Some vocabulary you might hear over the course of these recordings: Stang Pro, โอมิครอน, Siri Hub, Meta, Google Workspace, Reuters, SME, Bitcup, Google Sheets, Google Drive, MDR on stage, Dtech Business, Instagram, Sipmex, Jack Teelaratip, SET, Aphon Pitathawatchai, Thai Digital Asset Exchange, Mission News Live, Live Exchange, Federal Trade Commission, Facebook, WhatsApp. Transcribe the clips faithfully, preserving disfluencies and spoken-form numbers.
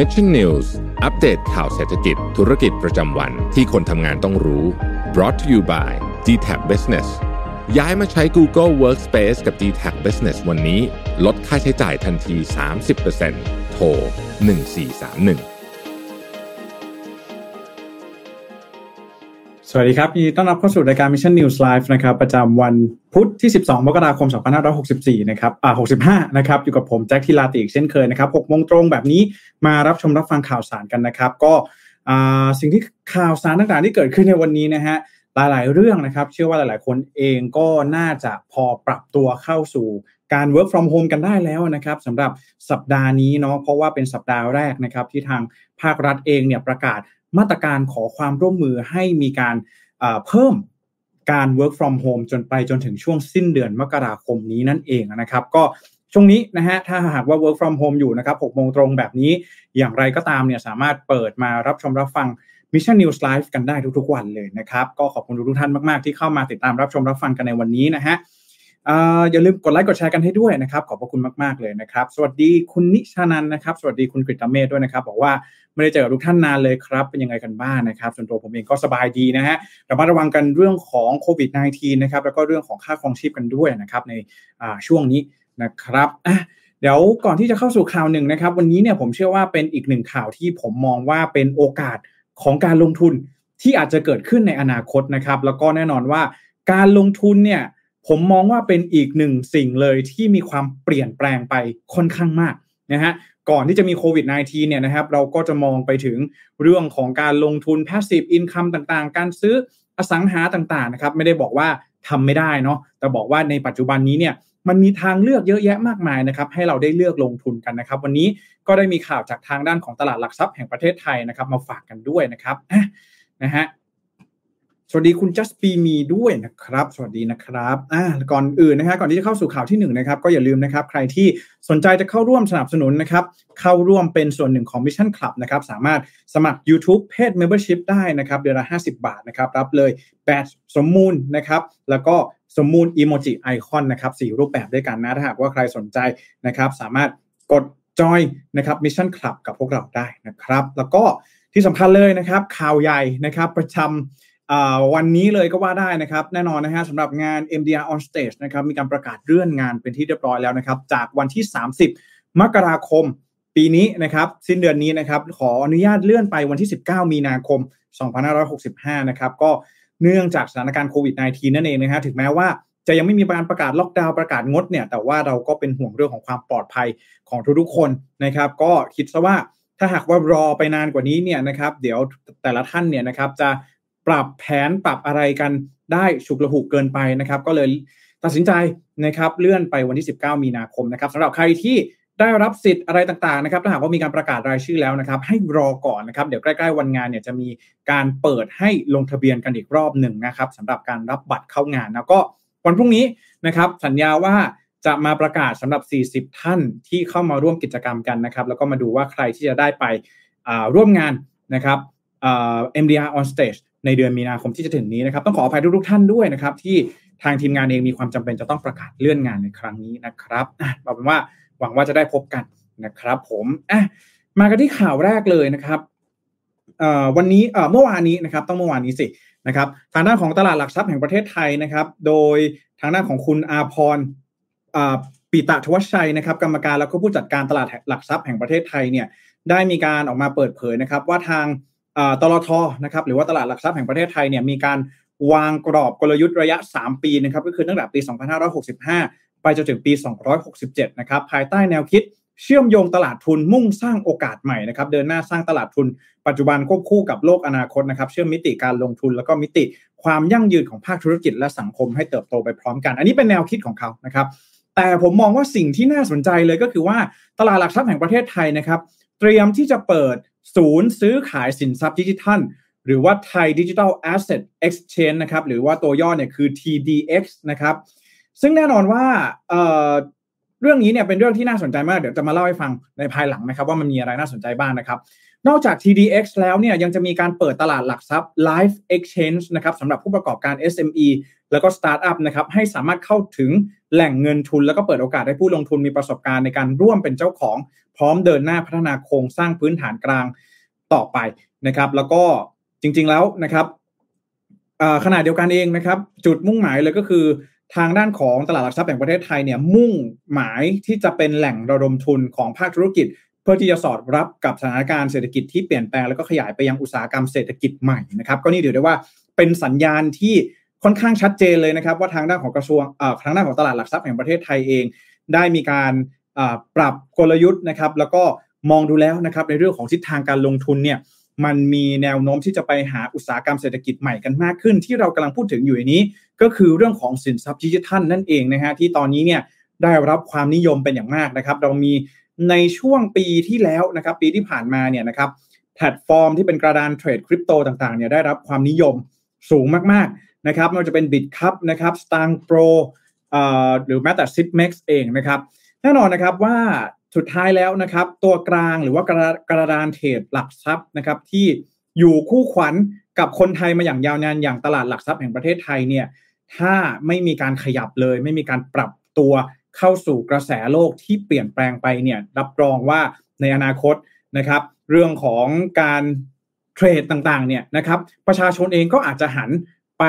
Mission News อัปเดตข่าวเศรษฐกิจธุรกิจประจำวันที่คนทำงานต้องรู้ Brought to you by Dtech Business ย้ายมาใช้ Google Workspace กับ Dtech Business วันนี้ลดค่าใช้จ่ายทันที สามสิบเปอร์เซ็นต์ โทรหนึ่งสี่สามหนึ่งสวัสดีครับยินดีต้อนรับเข้าสู่รายการ Mission News Live นะครับประจำวันพุธที่สิบสองมกราคมสองพันห้าร้อยหกสิบสี่นะครับอ่าหกสิบห้านะครับอยู่กับผมแจ็คทีลาติอีกเช่นเคยนะครับหกโมงตรงแบบนี้มารับชมรับฟังข่าวสารกันนะครับก็อ่าสิ่งที่ข่าวสารต่างๆที่เกิดขึ้นในวันนี้นะฮะหลายๆเรื่องนะครับเชื่อว่าหลายๆคนเองก็น่าจะพอปรับตัวเข้าสู่การ work from home กันได้แล้วนะครับสำหรับสัปดาห์นี้เนาะเพราะว่าเป็นสัปดาห์แรกนะครับที่ทางภาครัฐเองเนี่ยประกาศมาตรการขอความร่วมมือให้มีการเพิ่มการ work from home จนไปจนถึงช่วงสิ้นเดือนมกราคมนี้นั่นเองนะครับก็ช่วงนี้นะฮะถ้าหากว่า work from home อยู่นะครับหกโมงตรงแบบนี้อย่างไรก็ตามเนี่ยสามารถเปิดมารับชมรับฟัง Mission News Live กันได้ทุกๆวันเลยนะครับก็ขอบคุณทุกท่านมากๆที่เข้ามาติดตามรับชมรับฟังกันในวันนี้นะฮะอย่าลืมกดไลค์กดแชร์กันให้ด้วยนะครับขอบพระคุณมากๆเลยนะครับสวัสดีคุณนิชานันนะครับสวัสดีคุณกฤตเมธด้วยนะครับบอกว่าไม่ได้เจอกับทุกท่านนานเลยครับเป็นยังไงกันบ้าง น, นะครับส่วนตัวผมเองก็สบายดีนะฮะระมัดระวังกันเรื่องของโควิด สิบเก้า นะครับแล้วก็เรื่องของค่าครองชีพกันด้วยนะครับในช่วงนี้นะครับเดี๋ยวก่อนที่จะเข้าสู่ข่าวหนึ่งนะครับวันนี้เนี่ยผมเชื่อว่าเป็นอีกหนึ่งข่าวที่ผมมองว่าเป็นโอกาสของการลงทุนที่อาจจะเกิดขึ้นในอนาคตนะครับแล้วก็แน่นอนว่าการลงทุนเนี่ยผมมองว่าเป็นอีกหนึ่งสิ่งเลยที่มีความเปลี่ยนแปลงไปค่อนข้างมากนะฮะก่อนที่จะมีโควิด สิบเก้า เนี่ยนะครับเราก็จะมองไปถึงเรื่องของการลงทุน passive income ต่างๆการซื้ออสังหาต่างๆนะครับไม่ได้บอกว่าทำไม่ได้เนาะแต่บอกว่าในปัจจุบันนี้เนี่ยมันมีทางเลือกเยอะแยะมากมายนะครับให้เราได้เลือกลงทุนกันนะครับวันนี้ก็ได้มีข่าวจากทางด้านของตลาดหลักทรัพย์แห่งประเทศไทยนะครับมาฝากกันด้วยนะครับนะฮะสวัสดีคุณ Just Be Me ด้วยนะครับสวัสดีนะครับอ่าก่อนอื่นนะฮะก่อนที่จะเข้าสู่ข่าวที่หนึ่งนะครับก็อย่าลืมนะครับใครที่สนใจจะเข้าร่วมสนับสนุนนะครับเข้าร่วมเป็นส่วนหนึ่งของ Mission Club นะครับสามารถสมัคร YouTube Paid Membership ได้นะครับเดือนละห้าสิบบาทนะครับรับเลยแบดสมมูลนะครับแล้วก็สมมูลอีโมจิไอคอนนะครับสี่รูปแบบด้วยกันนะถ้าหากว่าใครสนใจนะครับสามารถกดจอยนะครับ Mission Club กับพวกเราได้นะครับแล้วก็ที่สำคัญเลยนะครับข่าวใหญ่นะครับประจำวันนี้เลยก็ว่าได้นะครับแน่นอนนะฮะสำหรับงาน เอ็ม ดี อาร์ on stage นะครับมีการประกาศเลื่อนงานเป็นที่เรียบร้อยแล้วนะครับจากวันที่สามสิบมกราคมปีนี้นะครับสิ้นเดือนนี้นะครับขออนุญาตเลื่อนไปวันที่สิบเก้ามีนาคมสองพันห้าร้อยหกสิบห้านะครับก็เนื่องจากสถานการณ์โควิด สิบเก้า นั่นเองนะฮะถึงแม้ว่าจะยังไม่มีการประกาศล็อกดาวน์ประกาศงดเนี่ยแต่ว่าเราก็เป็นห่วงเรื่องของความปลอดภัยของทุกๆคนนะครับก็คิดซะว่าถ้าหากว่ารอไปนานกว่านี้เนี่ยนะครับเดี๋ยวแต่ละท่านเนี่ยนะครับจะปรับแผนปรับอะไรกันได้ฉุกละหุกเกินไปนะครับก็เลยตัดสินใจนะครับเลื่อนไปวันที่สิบเก้ามีนาคมนะครับสำหรับใครที่ได้รับสิทธิ์อะไรต่างๆนะครับถ้าหากว่ามีการประกาศรายชื่อแล้วนะครับให้รอก่อนนะครับเดี๋ยวใกล้ๆวันงานเนี่ยจะมีการเปิดให้ลงทะเบียนกันอีกรอบหนึ่งนะครับสำหรับการรับบัตรเข้างานแล้วก็วันพรุ่งนี้นะครับสัญญาว่าจะมาประกาศสำหรับสี่สิบท่านที่เข้ามาร่วมกิจกรรมกันนะครับแล้วก็มาดูว่าใครที่จะได้ไปร่วมงานนะครับ เอ็ม ดี อาร์ on stageในเดือนมีนาคมที่จะถึงนี้นะครับต้องขออภัยทุกๆท่านด้วยนะครับที่ทางทีมงานเองมีความจำเป็นจะต้องประกาศเลื่อนงานในครั้งนี้นะครับเอาเป็นว่าหวังว่าจะได้พบกันนะครับผมอ่ะมากันที่ข่าวแรกเลยนะครับเอ่อวันนี้เอ่อเมื่อวานนี้นะครับต้องเมื่อวานนี้สินะครับทางด้านของตลาดหลักทรัพย์แห่งประเทศไทยนะครับโดยทางด้านของคุณอาภรณ์อ่าปิตะทวัชชัยนะครับกรรมการแล้วก็ผู้จัดการตลาดหลักทรัพย์แห่งประเทศไทยเนี่ยได้มีการออกมาเปิดเผยนะครับว่าทางตลท.นะครับหรือว่าตลาดหลักทรัพย์แห่งประเทศไทยเนี่ยมีการวางกรอบกลยุทธ์ระยะสามปีนะครับก็คือตั้งแต่ปีสองพันห้าร้อยหกสิบห้าไปจนถึงปีสองพันห้าร้อยหกสิบเจ็ดนะครับภายใต้แนวคิดเชื่อมโยงตลาดทุนมุ่งสร้างโอกาสใหม่นะครับเดินหน้าสร้างตลาดทุนปัจจุบันควบคู่กับโลกอนาคตนะครับเชื่อมมิติการลงทุนแล้วก็มิติความยั่งยืนของภาคธุรกิจและสังคมให้เติบโตไปพร้อมกันอันนี้เป็นแนวคิดของเขานะครับแต่ผมมองว่าสิ่งที่น่าสนใจเลยก็คือว่าตลาดหลักทรัพย์แห่งประเทศไทยนะครับเตรียมที่จะเปิดศูนย์ซื้อขายสินทรัพย์ดิจิทัลหรือว่า Thai Digital Asset Exchange นะครับหรือว่าตัวย่อเนี่ยคือ ที ดี เอ็กซ์ นะครับซึ่งแน่นอนว่า เอ่อ เรื่องนี้เนี่ยเป็นเรื่องที่น่าสนใจมากเดี๋ยวจะมาเล่าให้ฟังในภายหลังนะครับว่ามันมีอะไรน่าสนใจบ้างนะครับนอกจาก ที ดี เอ็กซ์ แล้วเนี่ยยังจะมีการเปิดตลาดหลักทรัพย์ Live Exchange นะครับสำหรับผู้ประกอบการ เอส เอ็ม อี แล้วก็สตาร์ทอัพนะครับให้สามารถเข้าถึง แหล่งเงินทุนแล้วก็เปิดโอกาสให้ผู้ลงทุนมีประสบการณ์ในการร่วมเป็นเจ้าของพร้อมเดินหน้าพัฒนาโครงสร้างพื้นฐานกลางต่อไปนะครับแล้วก็จริงๆแล้วนะครับขณะเดียวกันเองนะครับจุดมุ่งหมายเลยก็คือทางด้านของตลาดหลักทรัพย์แห่งประเทศไทยเนี่ยมุ่งหมายที่จะเป็นแหล่งระดมทุนของภาคธุรกิจเพื่อที่จะสอดรับกับสถานการณ์เศรษฐกิจที่เปลี่ยนแปลงแล้วก็ขยายไปยังอุตสาหกรรมเศรษฐกิจใหม่นะครับก็นี่ถือได้ว่าเป็นสัญญาณที่ค่อนข้างชัดเจนเลยนะครับว่าทางด้านของกระทรวงเอ่อทางด้านของตลาดหลักทรัพย์แห่งประเทศไทยเองได้มีการปรับกลยุทธ์นะครับแล้วก็มองดูแล้วนะครับในเรื่องของทิศทางการลงทุนเนี่ยมันมีแนวโน้มที่จะไปหาอุตสาหกรรมเศรษฐกิจใหม่กันมากขึ้นที่เรากำลังพูดถึงอยู่ในนี้ก็คือเรื่องของสินทรัพย์ดิจิทัลนั่นเองนะฮะที่ตอนนี้เนี่ยได้รับความนิยมเป็นอย่างมากนะครับเรามีในช่วงปีที่แล้วนะครับปีที่ผ่านมาเนี่ยนะครับแพลตฟอร์มที่เป็นกระดานเทรดคริปโตต่างๆเนี่ยได้รับความนิยมสูงมากๆนะครับไม่ว่าจะเป็น Bitcup นะครับ Stang Pro เอ่อหรือแม้แต่ Sipmex เองนะครับแน่นอนนะครับว่าสุดท้ายแล้วนะครับตัวกลางหรือว่ากระกระดานเทรดหลักทรัพย์นะครับที่อยู่คู่ขวัญกับคนไทยมาอย่างยาวนานอย่างตลาดหลักทรัพย์แห่งประเทศไทยเนี่ยถ้าไม่มีการขยับเลยไม่มีการปรับตัวเข้าสู่กระแสโลกที่เปลี่ยนแปลงไปเนี่ยรับรองว่าในอนาคตนะครับเรื่องของการเทรดต่างๆเนี่ยนะครับประชาชนเองก็อาจจะหันไป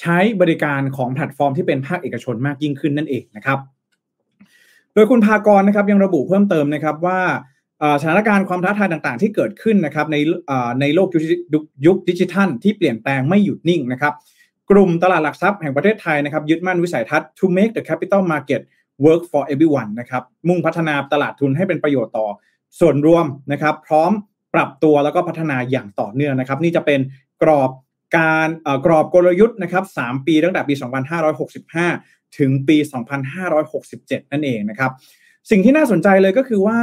ใช้บริการของแพลตฟอร์มที่เป็นภาคเอกชนมากยิ่งขึ้นนั่นเองนะครับโดยคุณภากรนะครับยังระบุเพิ่มเติมนะครับว่าสถานการณ์ความท้าทายต่างๆที่เกิดขึ้นนะครับในในโลกยุคดิจิทัลที่เปลี่ยนแปลงไม่หยุดนิ่งนะครับกลุ่มตลาดหลักทรัพย์แห่งประเทศไทยนะครับยึดมั่นวิสัยทัศน์ to make the capital market work for everyone นะครับมุ่งพัฒนาตลาดทุนให้เป็นประโยชน์ต่อส่วนรวมนะครับพร้อมปรับตัวแล้วก็พัฒนาอย่างต่อเนื่องนะครับนี่จะเป็นกรอบการกรอบกลยุทธ์นะครับสามปีตั้งแต่ปีสองพันห้าร้อยหกสิบห้าถึงปีสองพันห้าร้อยหกสิบเจ็ดนั่นเองนะครับสิ่งที่น่าสนใจเลยก็คือว่า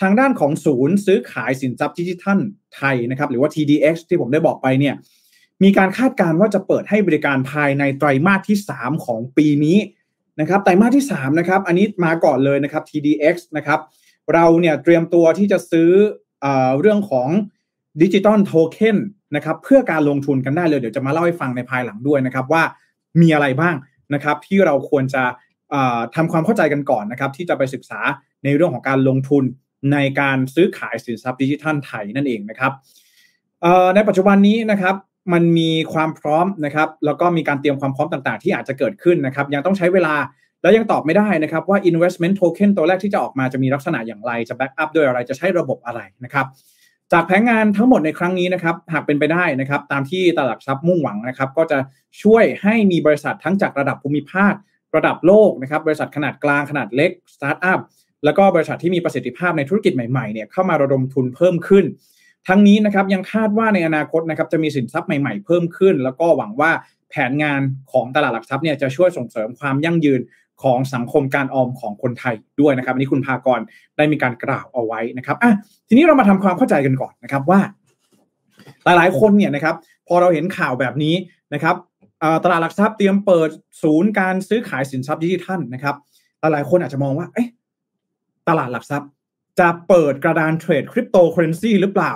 ทางด้านของศูนย์ซื้อขายสินทรัพย์ดิจิทัลไทยนะครับหรือว่า ที ดี เอ็กซ์ ที่ผมได้บอกไปเนี่ยมีการคาดการณ์ว่าจะเปิดให้บริการภายในไตรมาสที่สามของปีนี้นะครับไตรมาสที่สามนะครับอันนี้มาก่อนเลยนะครับ ที ดี เอ็กซ์ นะครับเราเนี่ยเตรียมตัวที่จะซื้อ เอ่อ เรื่องของ Digital Token นะครับเพื่อการลงทุนกันได้เลยเดี๋ยวจะมาเล่าให้ฟังในภายหลังด้วยนะครับว่ามีอะไรบ้างนะครับที่เราควรจะเอ่อทำความเข้าใจกันก่อนนะครับที่จะไปศึกษาในเรื่องของการลงทุนในการซื้อขายสินทรัพย์ดิจิทัลไทยนั่นเองนะครับในปัจจุบันนี้นะครับมันมีความพร้อมนะครับแล้วก็มีการเตรียมความพร้อมต่างๆที่อาจจะเกิดขึ้นนะครับยังต้องใช้เวลาและยังตอบไม่ได้นะครับว่า investment token ตัวแรกที่จะออกมาจะมีลักษณะอย่างไรจะ back up ด้วยอะไรจะใช้ระบบอะไรนะครับจากแผนงานทั้งหมดในครั้งนี้นะครับหากเป็นไปได้นะครับตามที่ตลาดหลักทรัพย์มุ่งหวังนะครับก็จะช่วยให้มีบริษัททั้งจากระดับภูมิภาคระดับโลกนะครับบริษัทขนาดกลางขนาดเล็ก startup แล้วก็บริษัทที่มีประสิทธิภาพในธุรกิจใหม่ๆเนี่ยเข้ามาระดมทุนเพิ่มขึ้นทั้งนี้นะครับยังคาดว่าในอนาคตนะครับจะมีสินทรัพย์ใหม่ๆเพิ่มขึ้นแล้วก็หวังว่าแผนงานของตลาดหลักทรัพย์เนี่ยจะช่วยส่งเสริมความยั่งยืนของสังคมการออมของคนไทยด้วยนะครับอันนี้คุณภากรได้มีการกล่าวเอาไว้นะครับอ่ะทีนี้เรามาทำความเข้าใจกันก่อนนะครับว่าหลายๆคนเนี่ยนะครับพอเราเห็นข่าวแบบนี้นะครับตลาดหลักทรัพย์เตรียมเปิดศูนย์การซื้อขายสินทรัพย์ดิจิทัลนะครับหลายๆคนอาจจะมองว่าเอ๊ะตลาดหลักทรัพย์จะเปิดกระดานเทรดคริปโตเคอเรนซีหรือเปล่า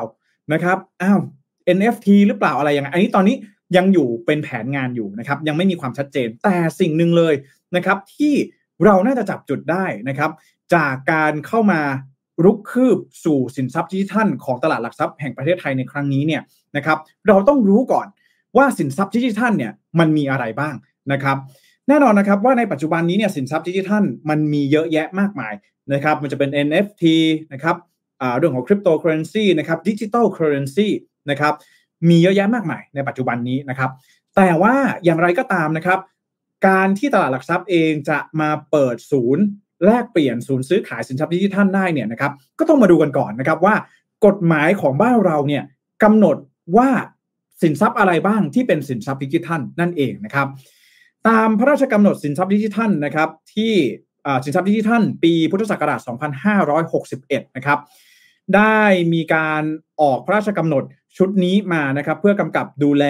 นะครับอ้าว เอ็น เอฟ ที หรือเปล่าอะไรอย่างอันนี้ตอนนี้ยังอยู่เป็นแผนงานอยู่นะครับยังไม่มีความชัดเจนแต่สิ่งหนึ่งเลยนะครับที่เราน่าจะจับจุดได้นะครับจากการเข้ามารุกคืบสู่สินทรัพย์ดิจิทัลของตลาดหลักทรัพย์แห่งประเทศไทยในครั้งนี้เนี่ยนะครับเราต้องรู้ก่อนว่าสินทรัพย์ดิจิทัลเนี่ยมันมีอะไรบ้างนะครับแน่นอนนะครับว่าในปัจจุบันนี้เนี่ยสินทรัพย์ดิจิทัลมันมีเยอะแยะมากมายนะครับมันจะเป็น เอ็น เอฟ ที นะครับอ่าเรื่องของคริปโตเคอเรนซีนะครับดิจิทัลเคอเรนซีนะครับมีเยอะแยะมากมายในปัจจุบันนี้นะครับแต่ว่าอย่างไรก็ตามนะครับการที่ตลาดหลักทรัพย์เองจะมาเปิดศูนย์แลกเปลี่ยนศูนย์ซื้อขายสินทรัพย์ดิจิทัลได้เนี่ยนะครับก็ต้องมาดูกันก่อนนะครับว่ากฎหมายของบ้านเราเนี่ยกำหนดว่าสินทรัพย์อะไรบ้างที่เป็นสินทรัพย์ดิจิทัลนั่นเองนะครับตามพระราชกำหนดสินทรัพย์ดิจิทัลนะครับที่สินทรัพย์ดิจิทัลปีพุทธศักราชสองพันห้าร้อยหกสิบเอ็ดนะครับได้มีการออกพระราชกำหนดชุดนี้มานะครับเพื่อกำกับดูแล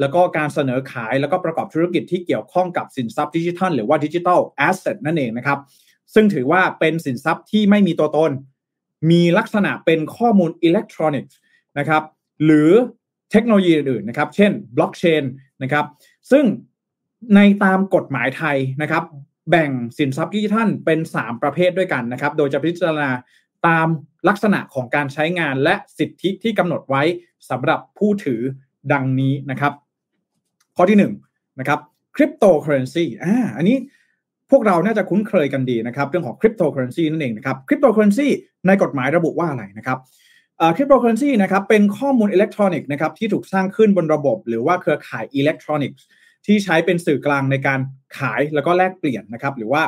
แล้วก็การเสนอขายแล้วก็ประกอบธุรกิจที่เกี่ยวข้องกับสินทรัพย์ดิจิทัลหรือว่า Digital Asset นั่นเองนะครับซึ่งถือว่าเป็นสินทรัพย์ที่ไม่มีตัวตนมีลักษณะเป็นข้อมูลอิเล็กทรอนิกส์นะครับหรือเทคโนโลยีอื่นๆนะครับเช่นบล็อกเชนนะครับซึ่ง ในตามกฎหมายไทยนะครับแบ่งสินทรัพย์ดิจิทัลเป็นสามประเภทด้วยกันนะครับโดยจะพิจารณาตามลักษณะของการใช้งานและสิทธิที่กำหนดไว้สำหรับผู้ถือดังนี้นะครับข้อที่หนึ่งนะครับคริปโตเคอเรนซีอ่าอันนี้พวกเราน่าจะคุ้นเคยกันดีนะครับเรื่องของคริปโตเคอเรนซีนั่นเองนะครับคริปโตเคอเรนซีในกฎหมายระบุว่าอะไรนะครับคริปโตเคอเรนซีนะครับเป็นข้อมูลอิเล็กทรอนิกส์นะครับที่ถูกสร้างขึ้นบนระบบหรือว่าเครือข่ายอิเล็กทรอนิกส์ที่ใช้เป็นสื่อกลางในการขายแล้วก็แลกเปลี่ยนนะครับหรือว่า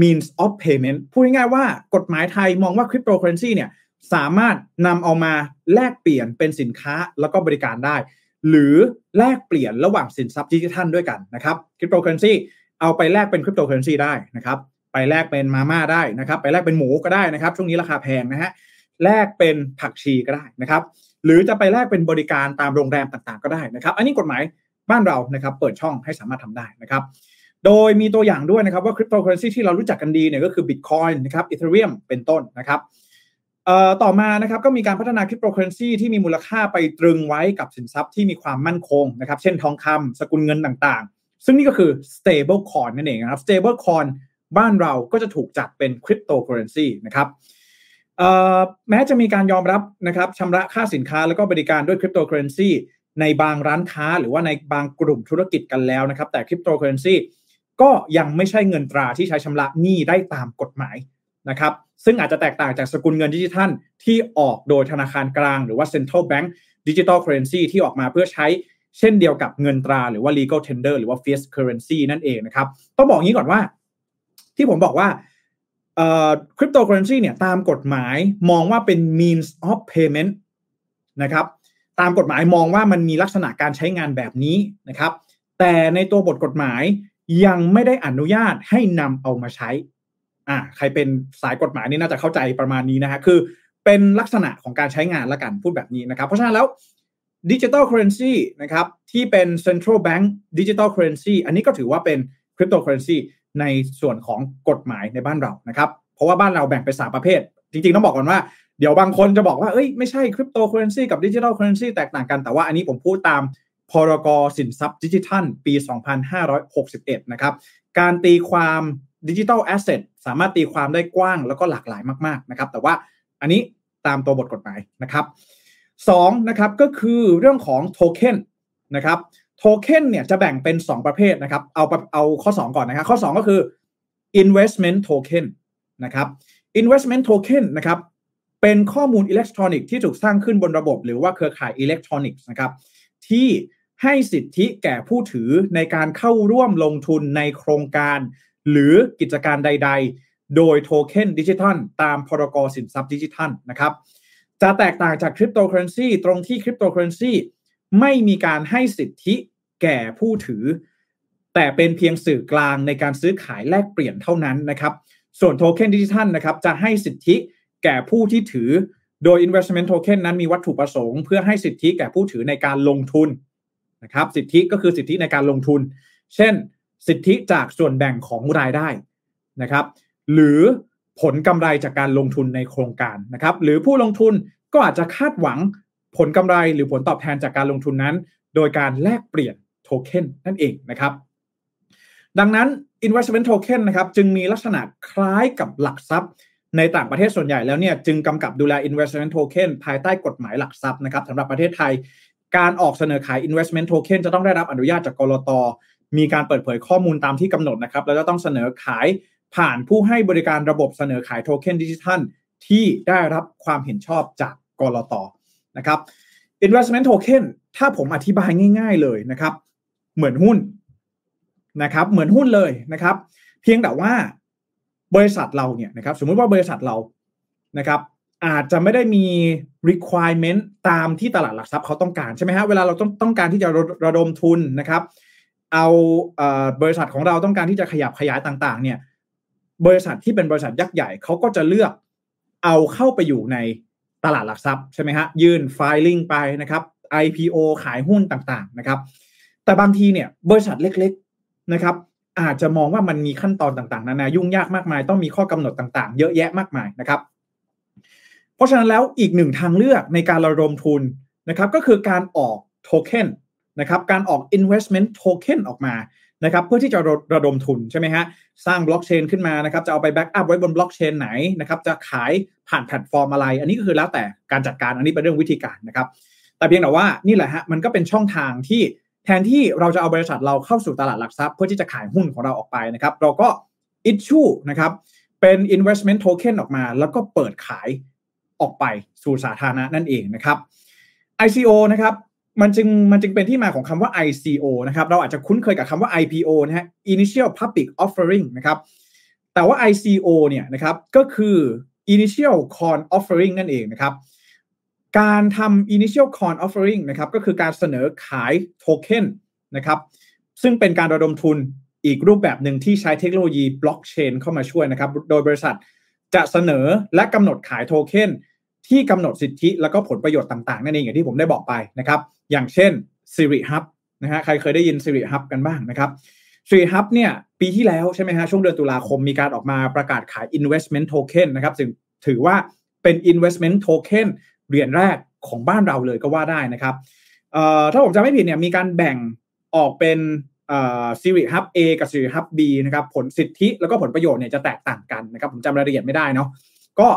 means of payment พูดง่ายๆว่ากฎหมายไทยมองว่าคริปโตเคอเรนซีเนี่ยสามารถนำเอามาแลกเปลี่ยนเป็นสินค้าแล้วก็บริการได้หรือแลกเปลี่ยนระหว่างสินทรัพย์ดิจิทัลด้วยกันนะครับคริปโตเคอเรนซีเอาไปแลกเป็นคริปโตเคอเรนซีได้นะครับไปแลกเป็นมาม่าได้นะครับไปแลกเป็นหมูก็ได้นะครับช่วงนี้ราคาแพงนะฮะแลกเป็นผักชีก็ได้นะครับหรือจะไปแลกเป็นบริการตามโรงแรมต่างๆก็ได้นะครับอันนี้กฎหมายบ้านเรานะครับเปิดช่องให้สามารถทำได้นะครับโดยมีตัวอย่างด้วยนะครับว่าคริปโตเคอเรนซีที่เรารู้จักกันดีเนี่ยก็คือ Bitcoin นะครับ Ethereum เป็นต้นนะครับเอ่อต่อมานะครับก็มีการพัฒนาคริปโตเคอเรนซีที่มีมูลค่าไปตรึงไว้กับสินทรัพย์ที่มีความมั่นคงนะครับเช่นทองคำสกุลเงินต่างๆซึ่งนี่ก็คือ stable coin นั่นเองนะครับ stable coin บ้านเราก็จะถูกจัดเป็นคริปโตเคอเรนซีนะครับแม้จะมีการยอมรับนะครับชำระค่าสินค้าแล้วก็บริการด้วยคริปโตเคอเรนซีในบางร้านค้าหรือว่าในบางกลุ่มธุรกิจกันแล้วนะครับแต่คริปโตเคอเรนซีก็ยังไม่ใช่เงินตราที่ใช้ชำระหนี้ได้ตามกฎหมายนะครับซึ่งอาจจะแตกต่างจากสกุลเงินดิจิทัลที่ออกโดยธนาคารกลางหรือว่า Central Bank Digital Currency ที่ออกมาเพื่อใช้เช่นเดียวกับเงินตราหรือว่า Legal Tender หรือว่า Fiat Currency นั่นเองนะครับต้องบอกอย่างนี้ก่อนว่าที่ผมบอกว่าเอ่อคริปโตเคอเรนซีเนี่ยตามกฎหมายมองว่าเป็น means of payment นะครับตามกฎหมายมองว่ามันมีลักษณะการใช้งานแบบนี้นะครับแต่ในตัวบทกฎหมายยังไม่ได้อนุญาตให้นำเอามาใช้อ่าใครเป็นสายกฎหมายนี่น่าจะเข้าใจประมาณนี้นะฮะคือเป็นลักษณะของการใช้งานละกันพูดแบบนี้นะครับเพราะฉะนั้นแล้ว Digital Currency นะครับที่เป็น Central Bank Digital Currency อันนี้ก็ถือว่าเป็น Crypto Currency ในส่วนของกฎหมายในบ้านเรานะครับเพราะว่าบ้านเราแบ่งเป็นสามประเภทจริงๆต้องบอกก่อนว่าเดี๋ยวบางคนจะบอกว่าเอ้ยไม่ใช่คริปโตเคอเรนซีกับดิจิทัลเคอเรนซีแตกต่างกันแต่ว่าอันนี้ผมพูดตามพรก.สินทรัพย์ดิจิทัลปีสองพันห้าร้อยหกสิบเอ็ดนะครับการตีความดิจิทัลแอสเซทสามารถตีความได้กว้างแล้วก็หลากหลายมากๆนะครับแต่ว่าอันนี้ตามตัวบทกฎหมายนะครับสองนะครับก็คือเรื่องของโทเค็นนะครับโทเค็นเนี่ยจะแบ่งเป็นสองประเภทนะครับเอาเอาข้อสองก่อนนะครับข้อสองก็คือ investment token นะครับ investment token นะครับเป็นข้อมูลอิเล็กทรอนิกส์ที่ถูกสร้างขึ้นบนระบบหรือว่าเครือข่ายอิเล็กทรอนิกส์นะครับที่ให้สิทธิแก่ผู้ถือในการเข้าร่วมลงทุนในโครงการหรือกิจการใดๆโดยโทเค็นดิจิทัลตามพรก.สินทรัพย์ดิจิทัลนะครับจะแตกต่างจากคริปโตเคอเรนซีตรงที่คริปโตเคอเรนซีไม่มีการให้สิทธิแก่ผู้ถือแต่เป็นเพียงสื่อกลางในการซื้อขายแลกเปลี่ยนเท่านั้นนะครับส่วนโทเค็นดิจิทัลนะครับจะให้สิทธิแก่ผู้ที่ถือโดย investment token นั้นมีวัตถุประสงค์เพื่อให้สิทธิแก่ผู้ถือในการลงทุนนะครับสิทธิก็คือสิทธิในการลงทุนเช่นสิทธิจากส่วนแบ่งของรายได้นะครับหรือผลกำไรจากการลงทุนในโครงการนะครับหรือผู้ลงทุนก็อาจจะคาดหวังผลกำไรหรือผลตอบแทนจากการลงทุนนั้นโดยการแลกเปลี่ยนโทเค็นนั่นเองนะครับดังนั้น investment token นะครับจึงมีลักษณะคล้ายกับหลักทรัพย์ในต่างประเทศส่วนใหญ่แล้วเนี่ยจึงกำกับดูแล investment token ภายใต้กฎหมายหลักทรัพย์นะครับสำหรับประเทศไทยการออกเสนอขาย investment token จะต้องได้รับอนุญาตจากกลต.มีการเปิดเผยข้อมูลตามที่กำหนดนะครับแล้วจะต้องเสนอขายผ่านผู้ให้บริการระบบเสนอขายโทเค็นดิจิทัลที่ได้รับความเห็นชอบจากกลต.นะครับ investment token ถ้าผมอธิบายง่ายๆเลยนะครับเหมือนหุ้นนะครับเหมือนหุ้นเลยนะครับเพียงแต่ว่าบริษัทเราเนี่ยนะครับสมมุติว่าบริษัทเรานะครับอาจจะไม่ได้มี requirement ตามที่ตลาดหลักทรัพย์เขาต้องการใช่ไหมฮะเวลาเราต้องต้องการที่จะระดมทุนนะครับเอาเอ่อบริษัทของเราต้องการที่จะขยับขยายต่างๆเนี่ยบริษัทที่เป็นบริษัทยักษ์ใหญ่เขาก็จะเลือกเอาเข้าไปอยู่ในตลาดหลักทรัพย์ใช่ไหมฮะยื่น filing ไปนะครับ ไอ พี โอ ขายหุ้นต่างๆนะครับแต่บางทีเนี่ยบริษัทเล็กๆนะครับอาจจะมองว่ามันมีขั้นตอนต่างๆนานายุ่งยากมากมายต้องมีข้อกำหนดต่างๆเยอะแยะมากมายนะครับเพราะฉะนั้นแล้วอีกหนึ่งทางเลือกในการระดมทุนนะครับก็คือการออกโทเค็นนะครับการออก investment token ออกมาใน นะครับเพื่อที่จะระดมทุนใช่ไหมฮะสร้างบล็อกเชนขึ้นมานะครับจะเอาไปแบ็กอัพไว้บนบล็อกเชนไหนนะครับจะขายผ่านแพลตฟอร์มอะไรอันนี้ก็คือแล้วแต่การจัดการอันนี้เป็นเรื่องวิธีการนะครับแต่เพียงแต่ว่านี่แหละฮะมันก็เป็นช่องทางที่แทนที่เราจะเอาบริษัทเราเข้าสู่ตลาดหลักทรัพย์เพื่อที่จะขายหุ้นของเราออกไปนะครับเราก็ issue นะครับเป็น investment token ออกมาแล้วก็เปิดขายออกไปสู่สาธารณะนั่นเองนะครับ ไอ ซี โอ นะครับมันจึงมันจึงเป็นที่มาของคำว่า ไอ ซี โอ นะครับเราอาจจะคุ้นเคยกับคำว่า ไอ พี โอ นะฮะ Initial Public Offering นะครับแต่ว่า ไอ ซี โอ เนี่ยนะครับก็คือ Initial Coin Offering นั่นเองนะครับการทำ Initial Coin Offering นะครับก็คือการเสนอขายโทเค็นนะครับซึ่งเป็นการระดมทุนอีกรูปแบบหนึ่งที่ใช้เทคโนโลยีบล็อกเชนเข้ามาช่วยนะครับโดยบริษัทจะเสนอและกำหนดขายโทเค็นที่กำหนดสิทธิแล้วก็ผลประโยชน์ต่างๆนั่นเองอย่างที่ผมได้บอกไปนะครับอย่างเช่น Siri Hub นะฮะใครเคยได้ยิน Siri Hub กันบ้างนะครับ Siri Hub เนี่ยปีที่แล้วใช่ไหมฮะช่วงเดือนตุลาคมมีการออกมาประกาศขาย Investment Token นะครับซึ่งถือว่าเป็น Investment Token เหรียญแรกของบ้านเราเลยก็ว่าได้นะครับเอ่อถ้าผมจำไม่ผิดเนี่ยมีการแบ่งออกเป็นเอ่อ Siri Hub A กับ Siri Hub B นะครับผลสิทธิแล้วก็ผลประโยชน์เนี่ยจะแตกต่างกันนะครับผมจำรายละเอียดไม่ได้เนาะก็